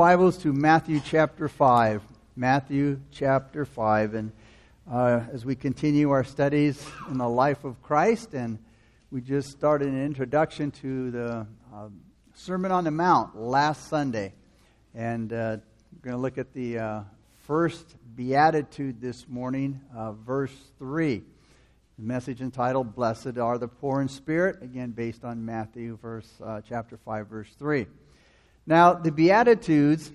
Bibles to Matthew chapter 5. Matthew chapter 5. And as we continue our studies in the life of Christ, and we just started an introduction to the Sermon on the Mount last Sunday. And we're going to look at the first Beatitude this morning, verse 3. The message entitled, Blessed are the Poor in Spirit, again based on Matthew chapter 5, verse 3. Now, the Beatitudes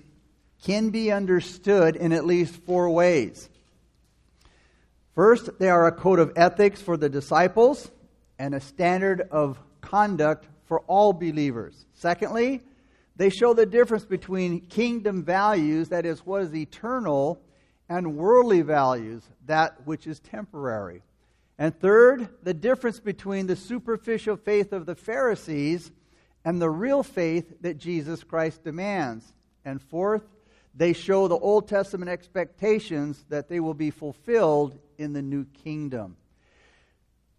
can be understood in at least four ways. First, they are a code of ethics for the disciples and a standard of conduct for all believers. Secondly, they show the difference between kingdom values, that is, what is eternal, and worldly values, that which is temporary. And third, the difference between the superficial faith of the Pharisees and the real faith that Jesus Christ demands. And fourth, they show the Old Testament expectations that they will be fulfilled in the new kingdom.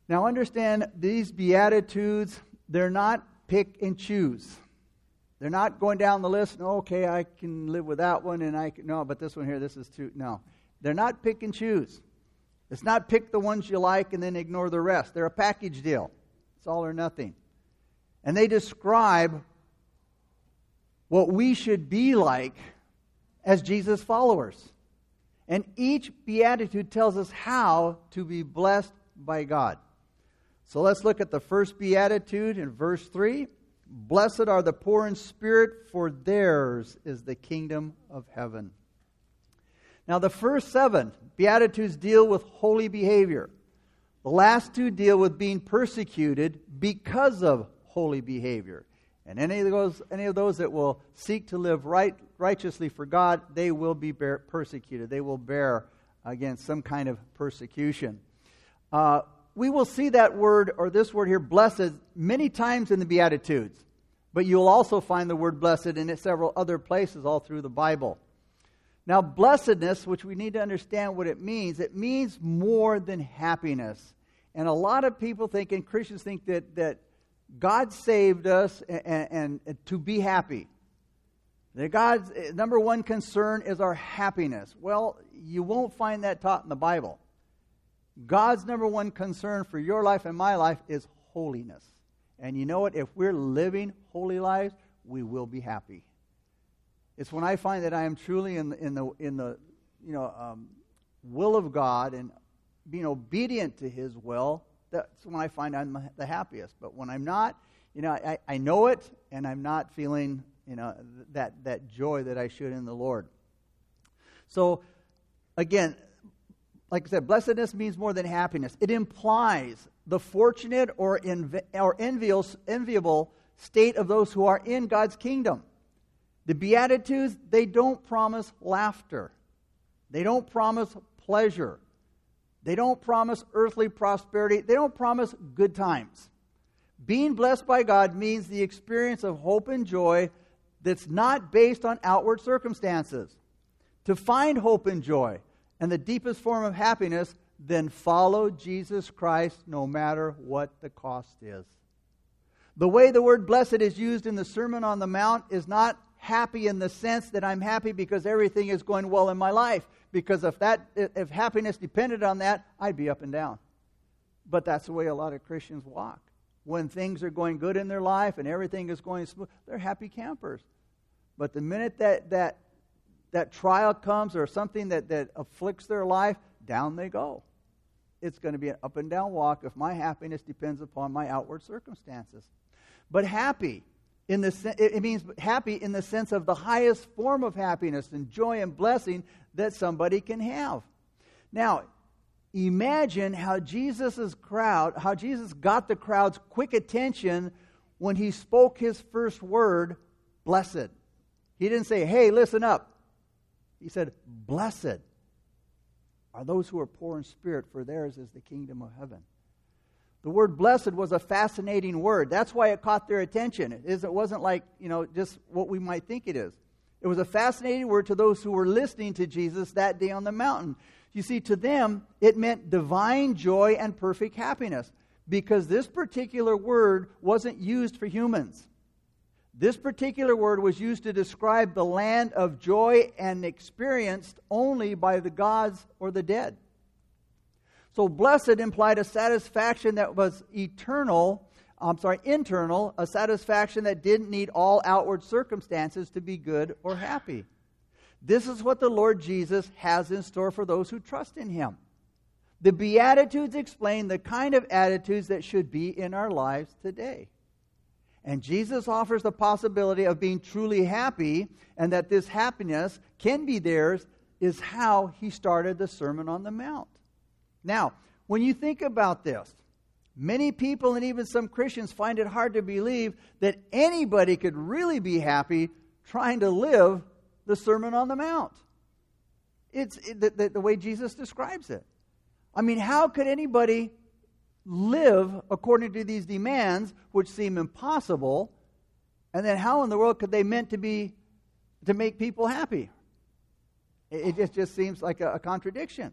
Now understand, these Beatitudes, they're not pick and choose. They're not going down the list, okay, I can live with that one, and but this one here, this is too, no. They're not pick and choose. It's not pick the ones you like and then ignore the rest. They're a package deal. It's all or nothing. And they describe what we should be like as Jesus' followers. And each beatitude tells us how to be blessed by God. So let's look at the first beatitude in verse 3. Blessed are the poor in spirit, for theirs is the kingdom of heaven. Now the first seven beatitudes deal with holy behavior. The last two deal with being persecuted because of holy behavior. And any of those that will seek to live righteously for God, they will be persecuted. They will bear against some kind of persecution. We will see that word, or this word here, blessed, many times in the Beatitudes. But you'll also find the word blessed in several other places all through the Bible. Now, blessedness, which we need to understand what it means more than happiness. And a lot of people think, and Christians think, that God saved us and to be happy. That God's number one concern is our happiness. Well, you won't find that taught in the Bible. God's number one concern for your life and my life is holiness. And you know what? If we're living holy lives, we will be happy. It's when I find that I am truly in the will of God and being obedient to His will. That's when I find I'm the happiest. But when I'm not, I know it, and I'm not feeling, that joy that I should in the Lord. So, again, like I said, blessedness means more than happiness. It implies the fortunate or enviable state of those who are in God's kingdom. The Beatitudes, they don't promise laughter. They don't promise pleasure. They don't promise earthly prosperity. They don't promise good times. Being blessed by God means the experience of hope and joy that's not based on outward circumstances. To find hope and joy and the deepest form of happiness, then follow Jesus Christ no matter what the cost is. The way the word blessed is used in the Sermon on the Mount is not happy in the sense that I'm happy because everything is going well in my life. Because if happiness depended on that, I'd be up and down. But that's the way a lot of Christians walk. When things are going good in their life and everything is going smooth, they're happy campers. But the minute that trial comes or something that afflicts their life, down they go. It's going to be an up and down walk if my happiness depends upon my outward circumstances. But happy, it means happy in the sense of the highest form of happiness and joy and blessing that somebody can have. Now, imagine how Jesus got the crowd's quick attention when he spoke his first word, blessed. He didn't say, hey, listen up. He said, blessed are those who are poor in spirit, for theirs is the kingdom of heaven. The word blessed was a fascinating word. That's why it caught their attention. It wasn't like, just what we might think it is. It was a fascinating word to those who were listening to Jesus that day on the mountain. You see, to them, it meant divine joy and perfect happiness because this particular word wasn't used for humans. This particular word was used to describe the land of joy and experienced only by the gods or the dead. So blessed implied a satisfaction that was internal, a satisfaction that didn't need all outward circumstances to be good or happy. This is what the Lord Jesus has in store for those who trust in Him. The Beatitudes explain the kind of attitudes that should be in our lives today. And Jesus offers the possibility of being truly happy, and that this happiness can be theirs is how He started the Sermon on the Mount. Now, when you think about this, many people and even some Christians find it hard to believe that anybody could really be happy trying to live the Sermon on the Mount. It's the way Jesus describes it. I mean, how could anybody live according to these demands, which seem impossible? And then how in the world could they meant to make people happy? It just seems like a contradiction.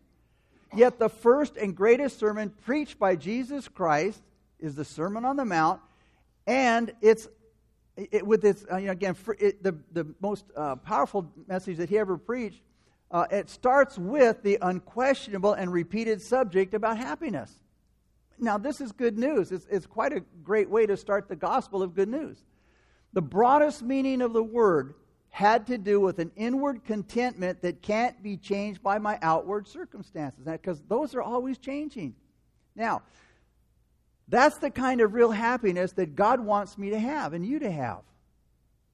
Yet the first and greatest sermon preached by Jesus Christ is the Sermon on the Mount, and the most powerful message that He ever preached. It starts with the unquestionable and repeated subject about happiness. Now, this is good news. It's quite a great way to start the gospel of good news. The broadest meaning of the word had to do with an inward contentment that can't be changed by my outward circumstances, because those are always changing. Now, that's the kind of real happiness that God wants me to have and you to have.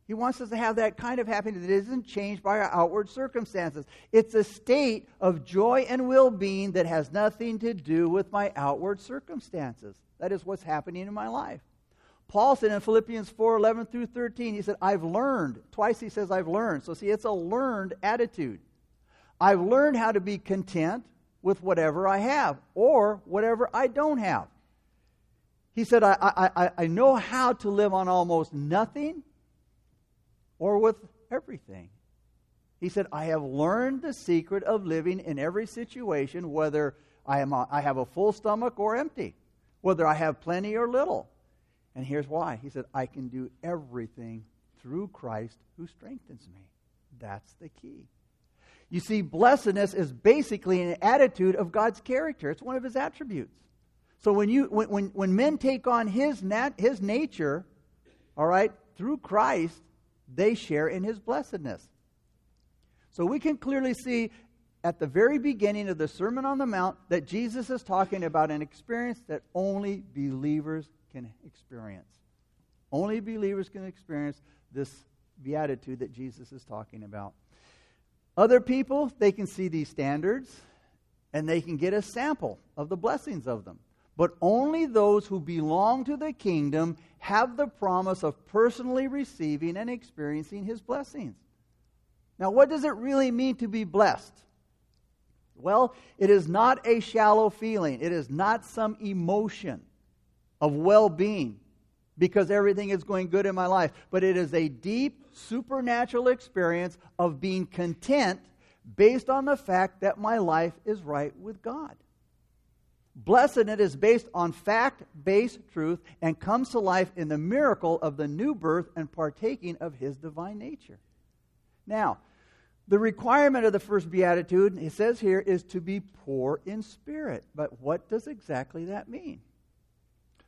He wants us to have that kind of happiness that isn't changed by our outward circumstances. It's a state of joy and well-being that has nothing to do with my outward circumstances. That is what's happening in my life. Paul said in Philippians 4:11 through 13, he said, I've learned. Twice he says, I've learned. So see, it's a learned attitude. I've learned how to be content with whatever I have or whatever I don't have. He said, I know how to live on almost nothing or with everything. He said, I have learned the secret of living in every situation, whether I have a full stomach or empty, whether I have plenty or little. And here's why. He said, I can do everything through Christ who strengthens me. That's the key. You see, blessedness is basically an attitude of God's character. It's one of His attributes. So when men take on His nature, all right, through Christ, they share in His blessedness. So we can clearly see at the very beginning of the Sermon on the Mount that Jesus is talking about an experience that only believers can experience. Only believers can experience this beatitude that Jesus is talking about. Other people, they can see these standards and they can get a sample of the blessings of them. But only those who belong to the kingdom have the promise of personally receiving and experiencing His blessings. Now, what does it really mean to be blessed? Well, it is not a shallow feeling. It is not some emotion of well-being because everything is going good in my life. But it is a deep, supernatural experience of being content based on the fact that my life is right with God. Blessedness is based on fact-based truth and comes to life in the miracle of the new birth and partaking of His divine nature. Now, the requirement of the first beatitude, it says here, is to be poor in spirit. But what does exactly that mean?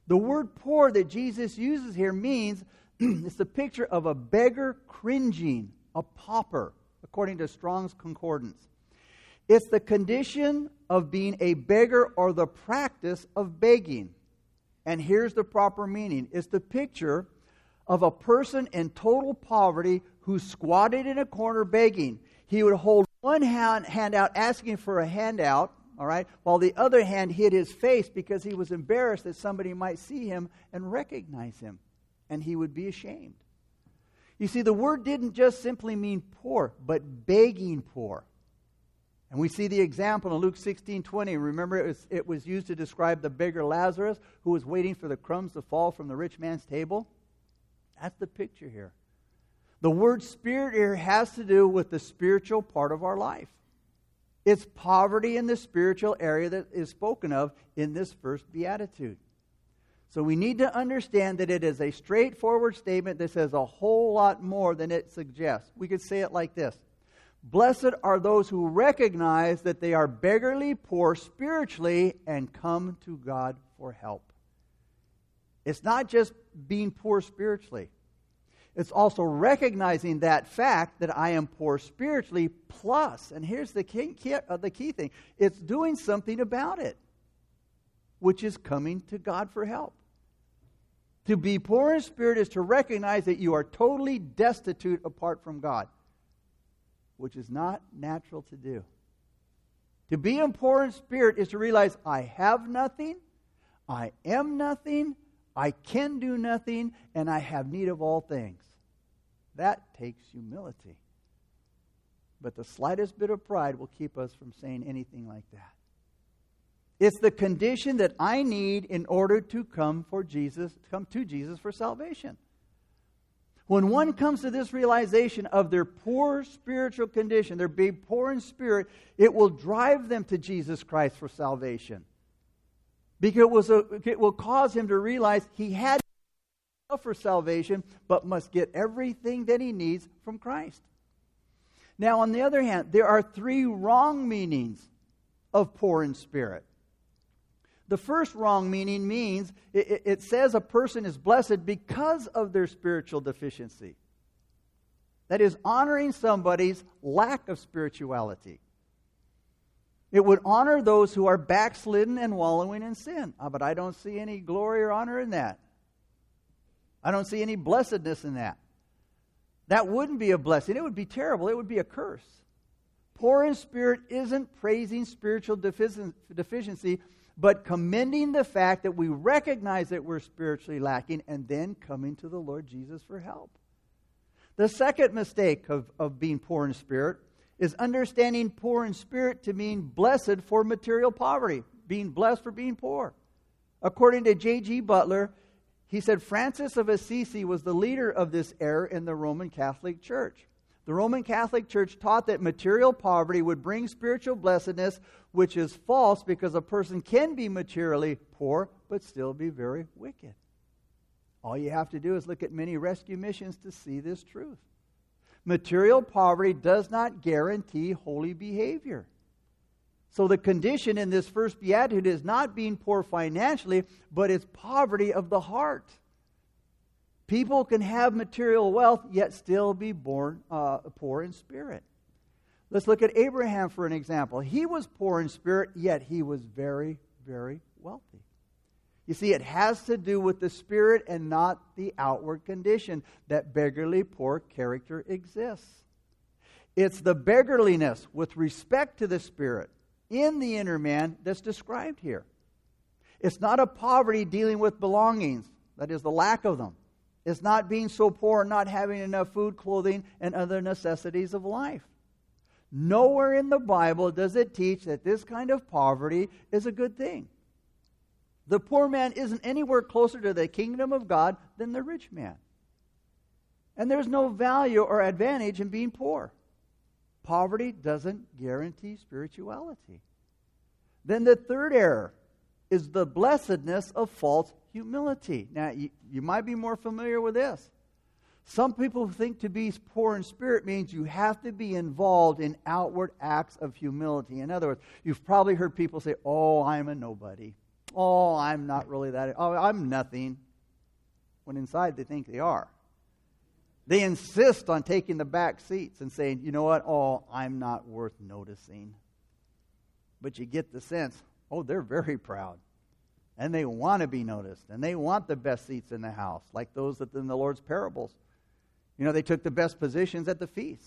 The word poor that Jesus uses here means it's a picture of a beggar cringing, a pauper, according to Strong's Concordance. It's the condition of being a beggar or the practice of begging. And here's the proper meaning. It's the picture of a person in total poverty who squatted in a corner begging. He would hold one hand out asking for a handout, all right, while the other hand hid his face because he was embarrassed that somebody might see him and recognize him, and he would be ashamed. You see, the word didn't just simply mean poor, but begging poor. And we see the example in Luke 16:20. Remember, it was used to describe the beggar Lazarus who was waiting for the crumbs to fall from the rich man's table. That's the picture here. The word spirit here has to do with the spiritual part of our life. It's poverty in the spiritual area that is spoken of in this first beatitude. So we need to understand that it is a straightforward statement that says a whole lot more than it suggests. We could say it like this. Blessed are those who recognize that they are beggarly poor spiritually and come to God for help. It's not just being poor spiritually. It's also recognizing that fact that I am poor spiritually plus, and here's the key thing, it's doing something about it, which is coming to God for help. To be poor in spirit is to recognize that you are totally destitute apart from God, which is not natural to do. To be poor in spirit is to realize I have nothing, I am nothing, I can do nothing, and I have need of all things. That takes humility. But the slightest bit of pride will keep us from saying anything like that. It's the condition that I need in order to come to Jesus for salvation. When one comes to this realization of their poor spiritual condition, their being poor in spirit, it will drive them to Jesus Christ for salvation. Because it will cause him to realize he had to suffer salvation, but must get everything that he needs from Christ. Now, on the other hand, there are three wrong meanings of poor in spirit. The first wrong meaning means, it says a person is blessed because of their spiritual deficiency. That is honoring somebody's lack of spirituality. It would honor those who are backslidden and wallowing in sin. But I don't see any glory or honor in that. I don't see any blessedness in that. That wouldn't be a blessing. It would be terrible. It would be a curse. Poor in spirit isn't praising spiritual deficiency, but commending the fact that we recognize that we're spiritually lacking and then coming to the Lord Jesus for help. The second mistake of being poor in spirit is understanding poor in spirit to mean blessed for material poverty, being blessed for being poor. According to J.G. Butler, he said Francis of Assisi was the leader of this error in the Roman Catholic Church. The Roman Catholic Church taught that material poverty would bring spiritual blessedness, which is false because a person can be materially poor but still be very wicked. All you have to do is look at many rescue missions to see this truth. Material poverty does not guarantee holy behavior. So the condition in this first beatitude is not being poor financially, but it's poverty of the heart. People can have material wealth, yet still be poor in spirit. Let's look at Abraham for an example. He was poor in spirit, yet he was very, very wealthy. You see, it has to do with the spirit and not the outward condition that beggarly poor character exists. It's the beggarliness with respect to the spirit in the inner man that's described here. It's not a poverty dealing with belongings, that is the lack of them. It's not being so poor, not having enough food, clothing, and other necessities of life. Nowhere in the Bible does it teach that this kind of poverty is a good thing. The poor man isn't anywhere closer to the kingdom of God than the rich man. And there's no value or advantage in being poor. Poverty doesn't guarantee spirituality. Then the third error is the blessedness of false humility. Now, you might be more familiar with this. Some people think to be poor in spirit means you have to be involved in outward acts of humility. In other words, you've probably heard people say, oh, I'm a nobody. Oh, I'm not really that. Oh, I'm nothing. When inside they think they are. They insist on taking the back seats and saying, you know what? Oh, I'm not worth noticing. But you get the sense, oh, they're very proud. And they want to be noticed. And they want the best seats in the house, like those in the Lord's parables. You know, they took the best positions at the feast.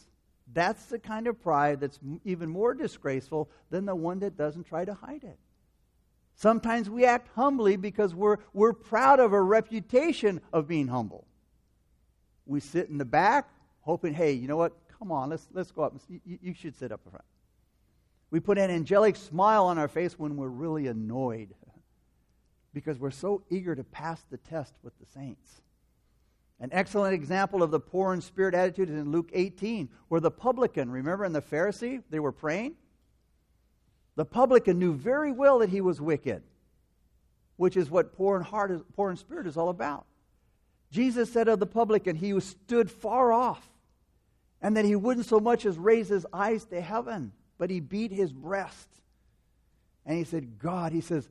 That's the kind of pride that's even more disgraceful than the one that doesn't try to hide it. Sometimes we act humbly because we're proud of our reputation of being humble. We sit in the back hoping, hey, you know what? Come on, let's go up. You should sit up in front. We put an angelic smile on our face when we're really annoyed because we're so eager to pass the test with the saints. An excellent example of the poor in spirit attitude is in Luke 18, where the publican, remember, and the Pharisee, they were praying. The publican knew very well that he was wicked. which is what poor in spirit is all about. Jesus said of the publican, he stood far off, and that he wouldn't so much as raise his eyes to heaven, but he beat his breast. And he said, God, he says,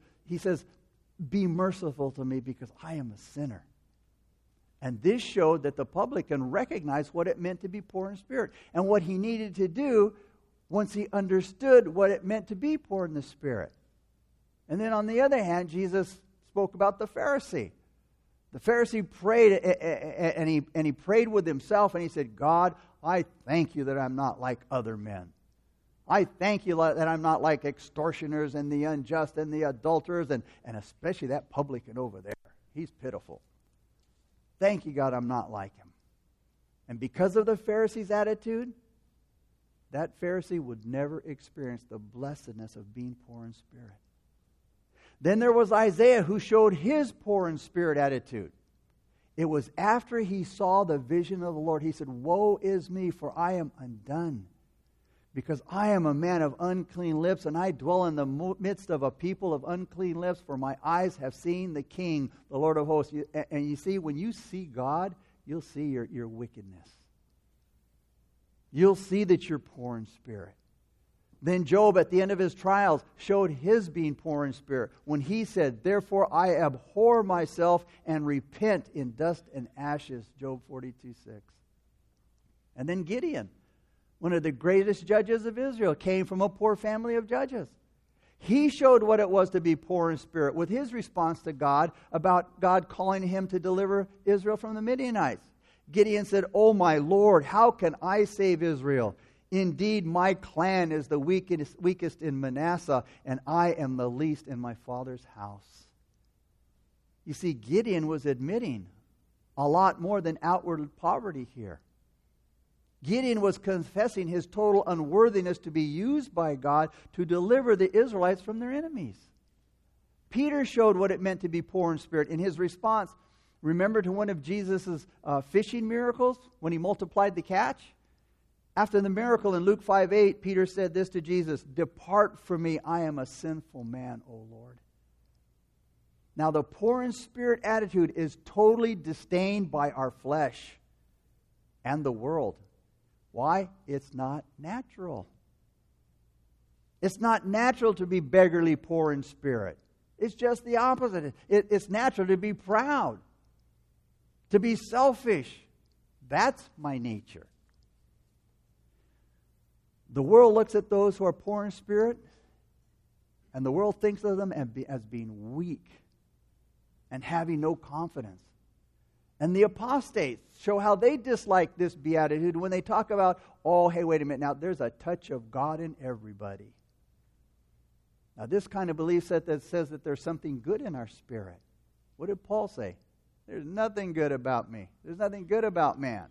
be merciful to me because I am a sinner. And this showed that the publican recognized what it meant to be poor in spirit and what he needed to do once he understood what it meant to be poor in the spirit. And then on the other hand, Jesus spoke about the Pharisee. The Pharisee prayed, and he prayed with himself, and he said, God, I thank you that I'm not like other men. I thank you that I'm not like extortioners and the unjust and the adulterers, and especially that publican over there. He's pitiful. Thank you, God, I'm not like him. And because of the Pharisee's attitude, that Pharisee would never experience the blessedness of being poor in spirit. Then there was Isaiah, who showed his poor in spirit attitude. It was after he saw the vision of the Lord. He said, woe is me, for I am undone, because I am a man of unclean lips, and I dwell in the midst of a people of unclean lips, for my eyes have seen the King, the Lord of hosts. And you see, when you see God, you'll see your wickedness. You'll see that you're poor in spirit. Then Job, at the end of his trials, showed his being poor in spirit when he said, therefore I abhor myself and repent in dust and ashes, Job 42:6. And then Gideon, one of the greatest judges of Israel, came from a poor family of judges. He showed what it was to be poor in spirit with his response to God about God calling him to deliver Israel from the Midianites. Gideon said, oh my Lord, how can I save Israel? Indeed, my clan is the weakest in Manasseh, and I am the least in my father's house. You see, Gideon was admitting a lot more than outward poverty here. Gideon was confessing his total unworthiness to be used by God to deliver the Israelites from their enemies. Peter showed what it meant to be poor in spirit in his response. Remember to one of Jesus' fishing miracles when he multiplied the catch? After the miracle in Luke 5:8, Peter said this to Jesus, depart from me, I am a sinful man, O Lord. Now the poor in spirit attitude is totally disdained by our flesh and the world. Why? It's not natural. It's not natural to be beggarly poor in spirit. It's just the opposite. It's natural to be proud, to be selfish. That's my nature. The world looks at those who are poor in spirit, and the world thinks of them as being weak and having no confidence. And the apostates show how they dislike this beatitude when they talk about, oh, hey, wait a minute, now there's a touch of God in everybody. Now this kind of belief set that says that there's something good in our spirit. What did Paul say? There's nothing good about me. There's nothing good about man.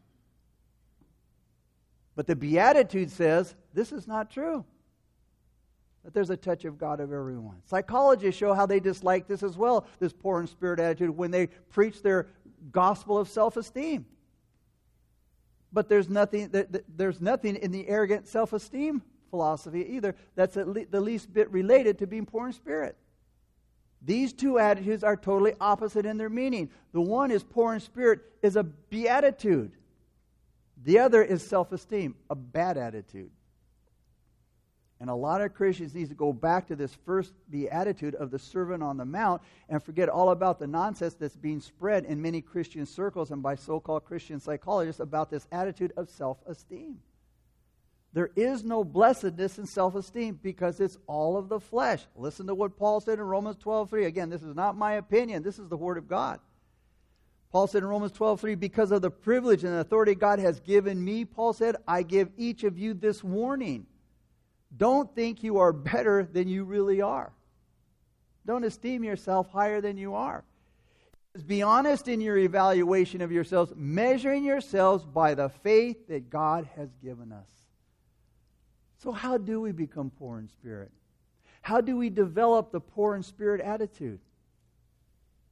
But the beatitude says this is not true, that there's a touch of God of everyone. Psychologists show how they dislike this as well, this poor in spirit attitude, when they preach their gospel of self-esteem. But there's nothing in the arrogant self-esteem philosophy either that's the least bit related to being poor in spirit. These two attitudes are totally opposite in their meaning. The one is poor in spirit is a beatitude. The other is self-esteem, a bad attitude. And a lot of Christians need to go back to this first beatitude of the Servant on the Mount and forget all about the nonsense that's being spread in many Christian circles and by so-called Christian psychologists about this attitude of self-esteem. There is no blessedness in self-esteem because it's all of the flesh. Listen to what Paul said in Romans 12:3. Again, this is not my opinion. This is the Word of God. Paul said in Romans 12:3, because of the privilege and authority God has given me, Paul said, I give each of you this warning. Don't think you are better than you really are. Don't esteem yourself higher than you are. Be honest in your evaluation of yourselves, measuring yourselves by the faith that God has given us. So how do we become poor in spirit? How do we develop the poor in spirit attitude?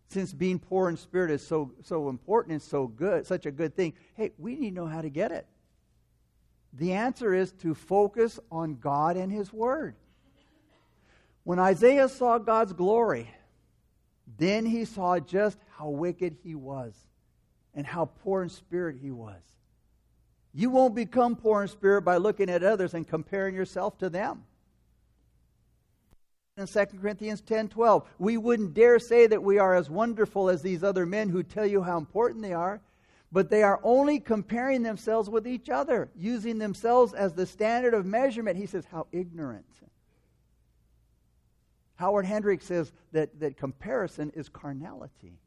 Since being poor in spirit is so important and so good, such a good thing, hey, we need to know how to get it. The answer is to focus on God and His Word. When Isaiah saw God's glory, Then he saw just how wicked he was and how poor in spirit he was. You won't become poor in spirit by looking at others and comparing yourself to them. In 2 Corinthians 10:12, we wouldn't dare say that we are as wonderful as these other men who tell you how important they are, but they are only comparing themselves with each other, using themselves as the standard of measurement. He says, how ignorant. Howard Hendricks says that comparison is carnality.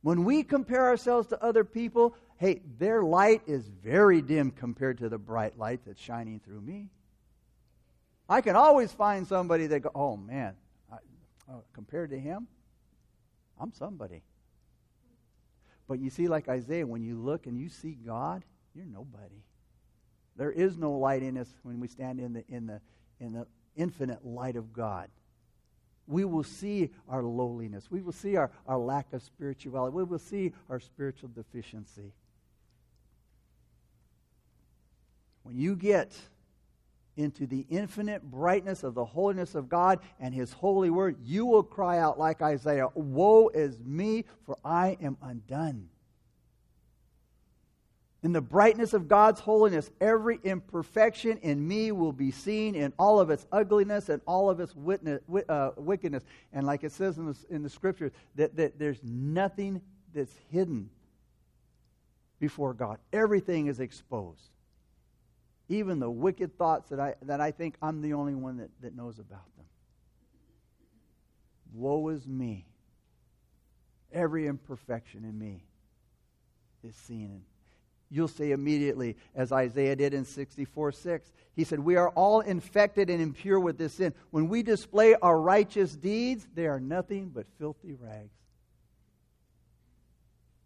When we compare ourselves to other people, hey, their light is very dim compared to the bright light that's shining through me. I can always find somebody that goes, oh man, compared to him, I'm somebody. But you see, like Isaiah, when you look and you see God, you're nobody. There is no light in us when we stand in the infinite light of God. We will see our lowliness. We will see our lack of spirituality. We will see our spiritual deficiency. When you get into the infinite brightness of the holiness of God and His holy word, you will cry out like Isaiah, woe is me, for I am undone. In the brightness of God's holiness, every imperfection in me will be seen in all of its ugliness and all of its wickedness. And like it says in the Scriptures, that there's nothing that's hidden before God. Everything is exposed. Even the wicked thoughts that I think I'm the only one that knows about them. Woe is me. Every imperfection in me is seen. You'll see immediately, as Isaiah did in 64:6. He said, we are all infected and impure with this sin. When we display our righteous deeds, they are nothing but filthy rags.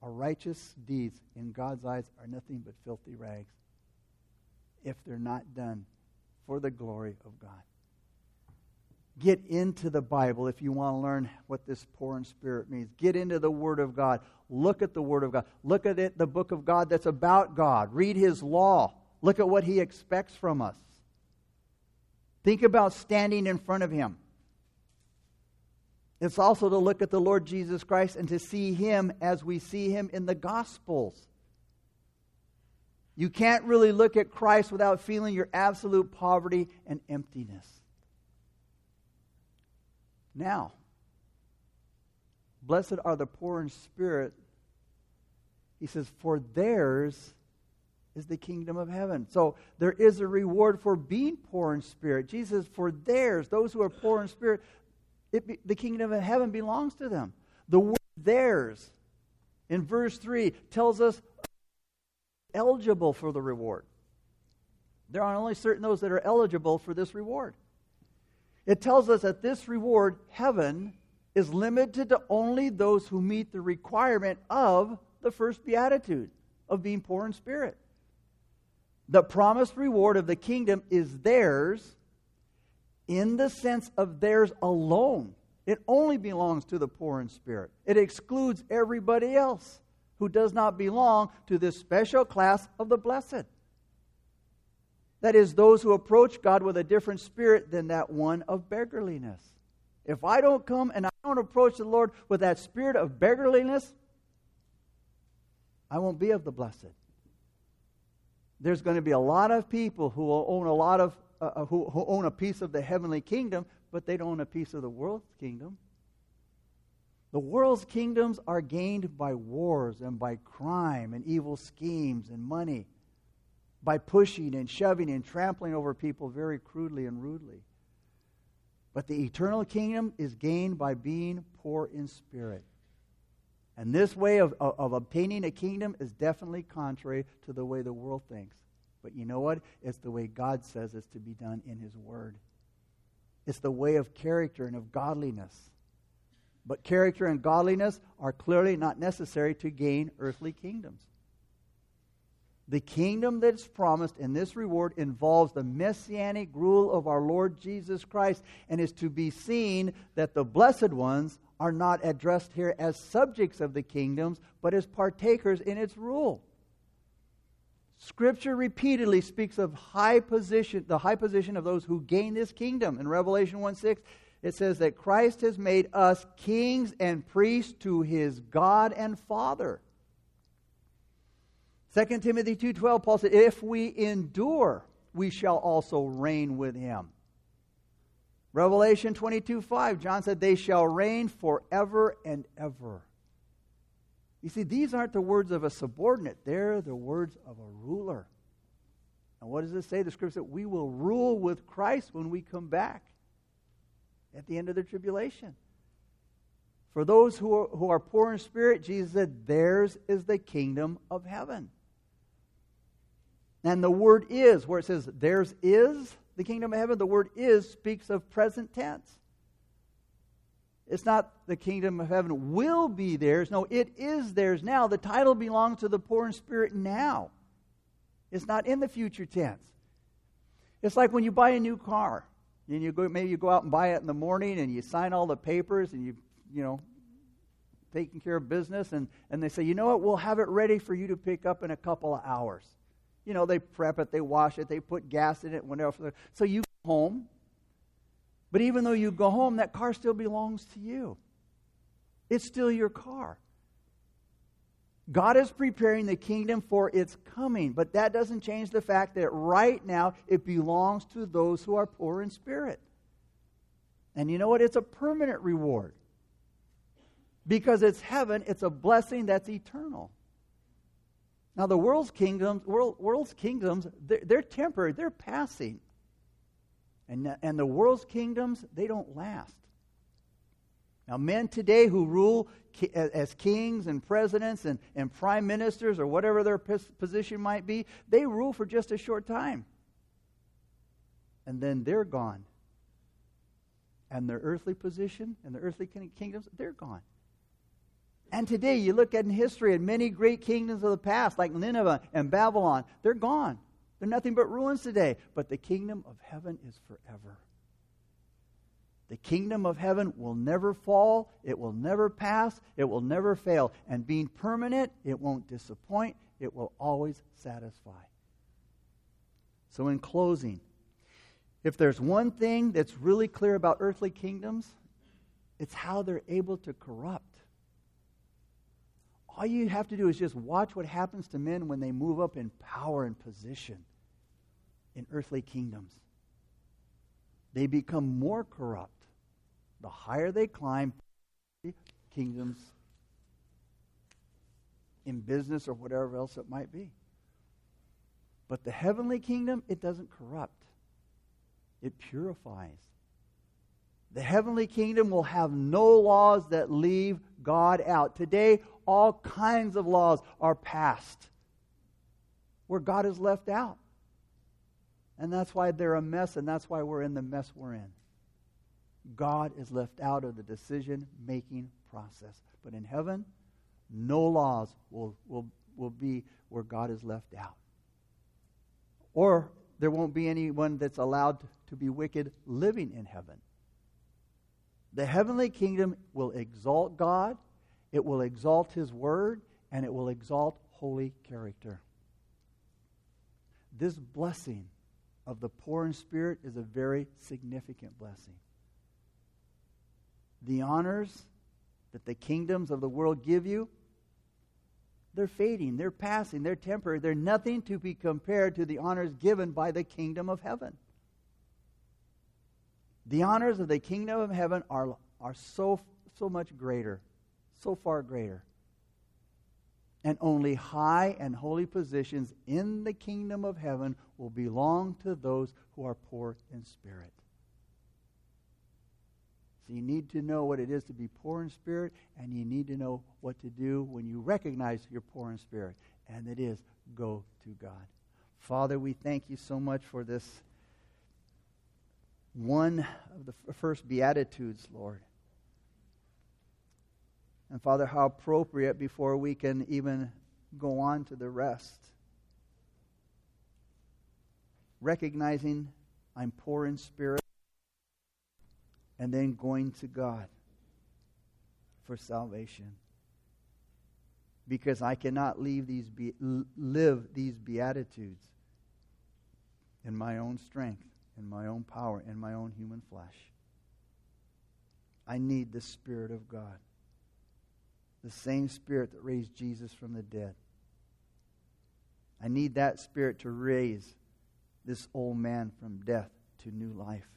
Our righteous deeds in God's eyes are nothing but filthy rags, if they're not done for the glory of God. Get into the Bible if you want to learn what this poor in spirit means. Get into the Word of God. Look at the Word of God. Look at it, the book of God that's about God. Read His law. Look at what He expects from us. Think about standing in front of Him. It's also to look at the Lord Jesus Christ and to see Him as we see Him in the Gospels. You can't really look at Christ without feeling your absolute poverty and emptiness. Now, blessed are the poor in spirit. He says, for theirs is the kingdom of heaven. So there is a reward for being poor in spirit. Jesus, for theirs, those who are poor in spirit, the kingdom of heaven belongs to them. The word theirs in verse 3 tells us eligible for the reward. There are only certain those that are eligible for this reward. It tells us that this reward, heaven, is limited to only those who meet the requirement of the first beatitude, of being poor in spirit. The promised reward of the kingdom is theirs in the sense of theirs alone. It only belongs to the poor in spirit. It excludes everybody else who does not belong to this special class of the blessed. That is, those who approach God with a different spirit than that one of beggarliness. If I don't come and I don't approach the Lord with that spirit of beggarliness, I won't be of the blessed. There's going to be a lot of people who will own who own a piece of the heavenly kingdom, but they don't own a piece of the world's kingdom. The world's kingdoms are gained by wars and by crime and evil schemes and money, by pushing and shoving and trampling over people very crudely and rudely. But the eternal kingdom is gained by being poor in spirit. And this way of obtaining a kingdom is definitely contrary to the way the world thinks. But you know what? It's the way God says it's to be done in His Word. It's the way of character and of godliness. But character and godliness are clearly not necessary to gain earthly kingdoms. The kingdom that's promised in this reward involves the messianic rule of our Lord Jesus Christ, and is to be seen that the blessed ones are not addressed here as subjects of the kingdoms, but as partakers in its rule. Scripture repeatedly speaks of the high position of those who gain this kingdom. In Revelation 1:6, it says that Christ has made us kings and priests to his God and Father. 2 Timothy 2:12, Paul said, if we endure, we shall also reign with him. Revelation 22:5, John said, they shall reign forever and ever. You see, these aren't the words of a subordinate. They're the words of a ruler. And what does it say? The Scripture said, we will rule with Christ when we come back at the end of the tribulation. For those who are poor in spirit, Jesus said, theirs is the kingdom of heaven. And the word is, where it says, theirs is the kingdom of heaven, the word is speaks of present tense. It's not the kingdom of heaven will be theirs. No, it is theirs now. The title belongs to the poor in spirit now. It's not in the future tense. It's like when you buy a new car. And maybe you go out and buy it in the morning and you sign all the papers and you know, taking care of business. And they say, you know what, we'll have it ready for you to pick up in a couple of hours. You know, they prep it, they wash it, they put gas in it, whatever. So you go home. But even though you go home, that car still belongs to you. It's still your car. God is preparing the kingdom for its coming, but that doesn't change the fact that right now it belongs to those who are poor in spirit. And you know what? It's a permanent reward. Because it's heaven, it's a blessing that's eternal. Now the world's kingdoms, they're temporary, they're passing. And the world's kingdoms, they don't last. Now, men today who rule as kings and presidents and prime ministers or whatever their position might be, they rule for just a short time. And then they're gone. And their earthly position and their earthly kingdoms, they're gone. And today, you look at in history and many great kingdoms of the past, like Nineveh and Babylon, they're gone. They're nothing but ruins today. But the kingdom of heaven is forever. The kingdom of heaven will never fall. It will never pass. It will never fail. And being permanent, it won't disappoint. It will always satisfy. So in closing, if there's one thing that's really clear about earthly kingdoms, it's how they're able to corrupt. All you have to do is just watch what happens to men when they move up in power and position in earthly kingdoms. They become more corrupt. The higher they climb, kingdoms in business or whatever else it might be. But the heavenly kingdom, it doesn't corrupt. It purifies. The heavenly kingdom will have no laws that leave God out. Today, all kinds of laws are passed where God is left out. And that's why they're a mess, and that's why we're in the mess we're in. God is left out of the decision-making process. But in heaven, no laws will be where God is left out. Or there won't be anyone that's allowed to be wicked living in heaven. The heavenly kingdom will exalt God, it will exalt His Word, and it will exalt holy character. This blessing of the poor in spirit is a very significant blessing. The honors that the kingdoms of the world give you, they're fading, they're passing, they're temporary, they're nothing to be compared to the honors given by the kingdom of heaven. The honors of the kingdom of heaven are so much greater, so far greater. And only high and holy positions in the kingdom of heaven will belong to those who are poor in spirit. So you need to know what it is to be poor in spirit, and you need to know what to do when you recognize you're poor in spirit, and it is go to God. Father, we thank you so much for this one of the first Beatitudes, Lord. And Father, how appropriate before we can even go on to the rest. Recognizing I'm poor in spirit and then going to God for salvation. Because I cannot live these Beatitudes in my own strength, in my own power, in my own human flesh. I need the Spirit of God. The same Spirit that raised Jesus from the dead. I need that Spirit to raise this old man from death to new life.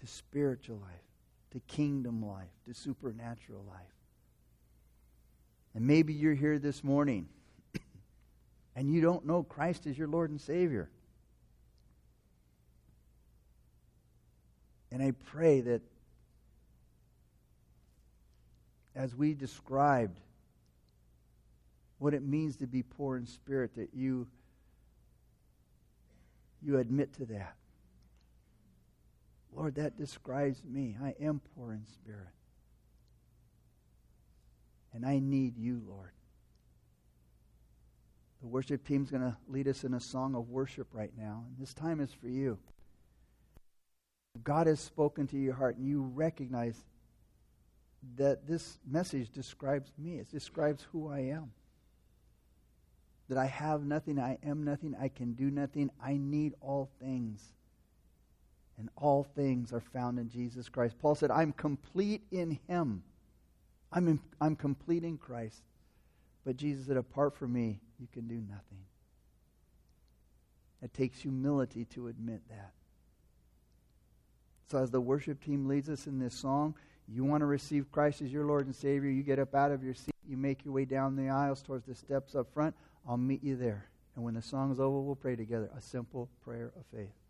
To spiritual life. To kingdom life. To supernatural life. And maybe you're here this morning and you don't know Christ as your Lord and Savior. And I pray that as we described what it means to be poor in spirit, that you admit to that. Lord, that describes me. I am poor in spirit. And I need you, Lord. The worship team's going to lead us in a song of worship right now. And this time is for you. God has spoken to your heart and you recognize that this message describes me. It describes who I am. That I have nothing, I am nothing, I can do nothing. I need all things. And all things are found in Jesus Christ. Paul said, I'm complete in Him. I'm complete in Christ. But Jesus said, apart from me, you can do nothing. It takes humility to admit that. So as the worship team leads us in this song, you want to receive Christ as your Lord and Savior, you get up out of your seat, you make your way down the aisles towards the steps up front, I'll meet you there. And when the song's over, we'll pray together, a simple prayer of faith.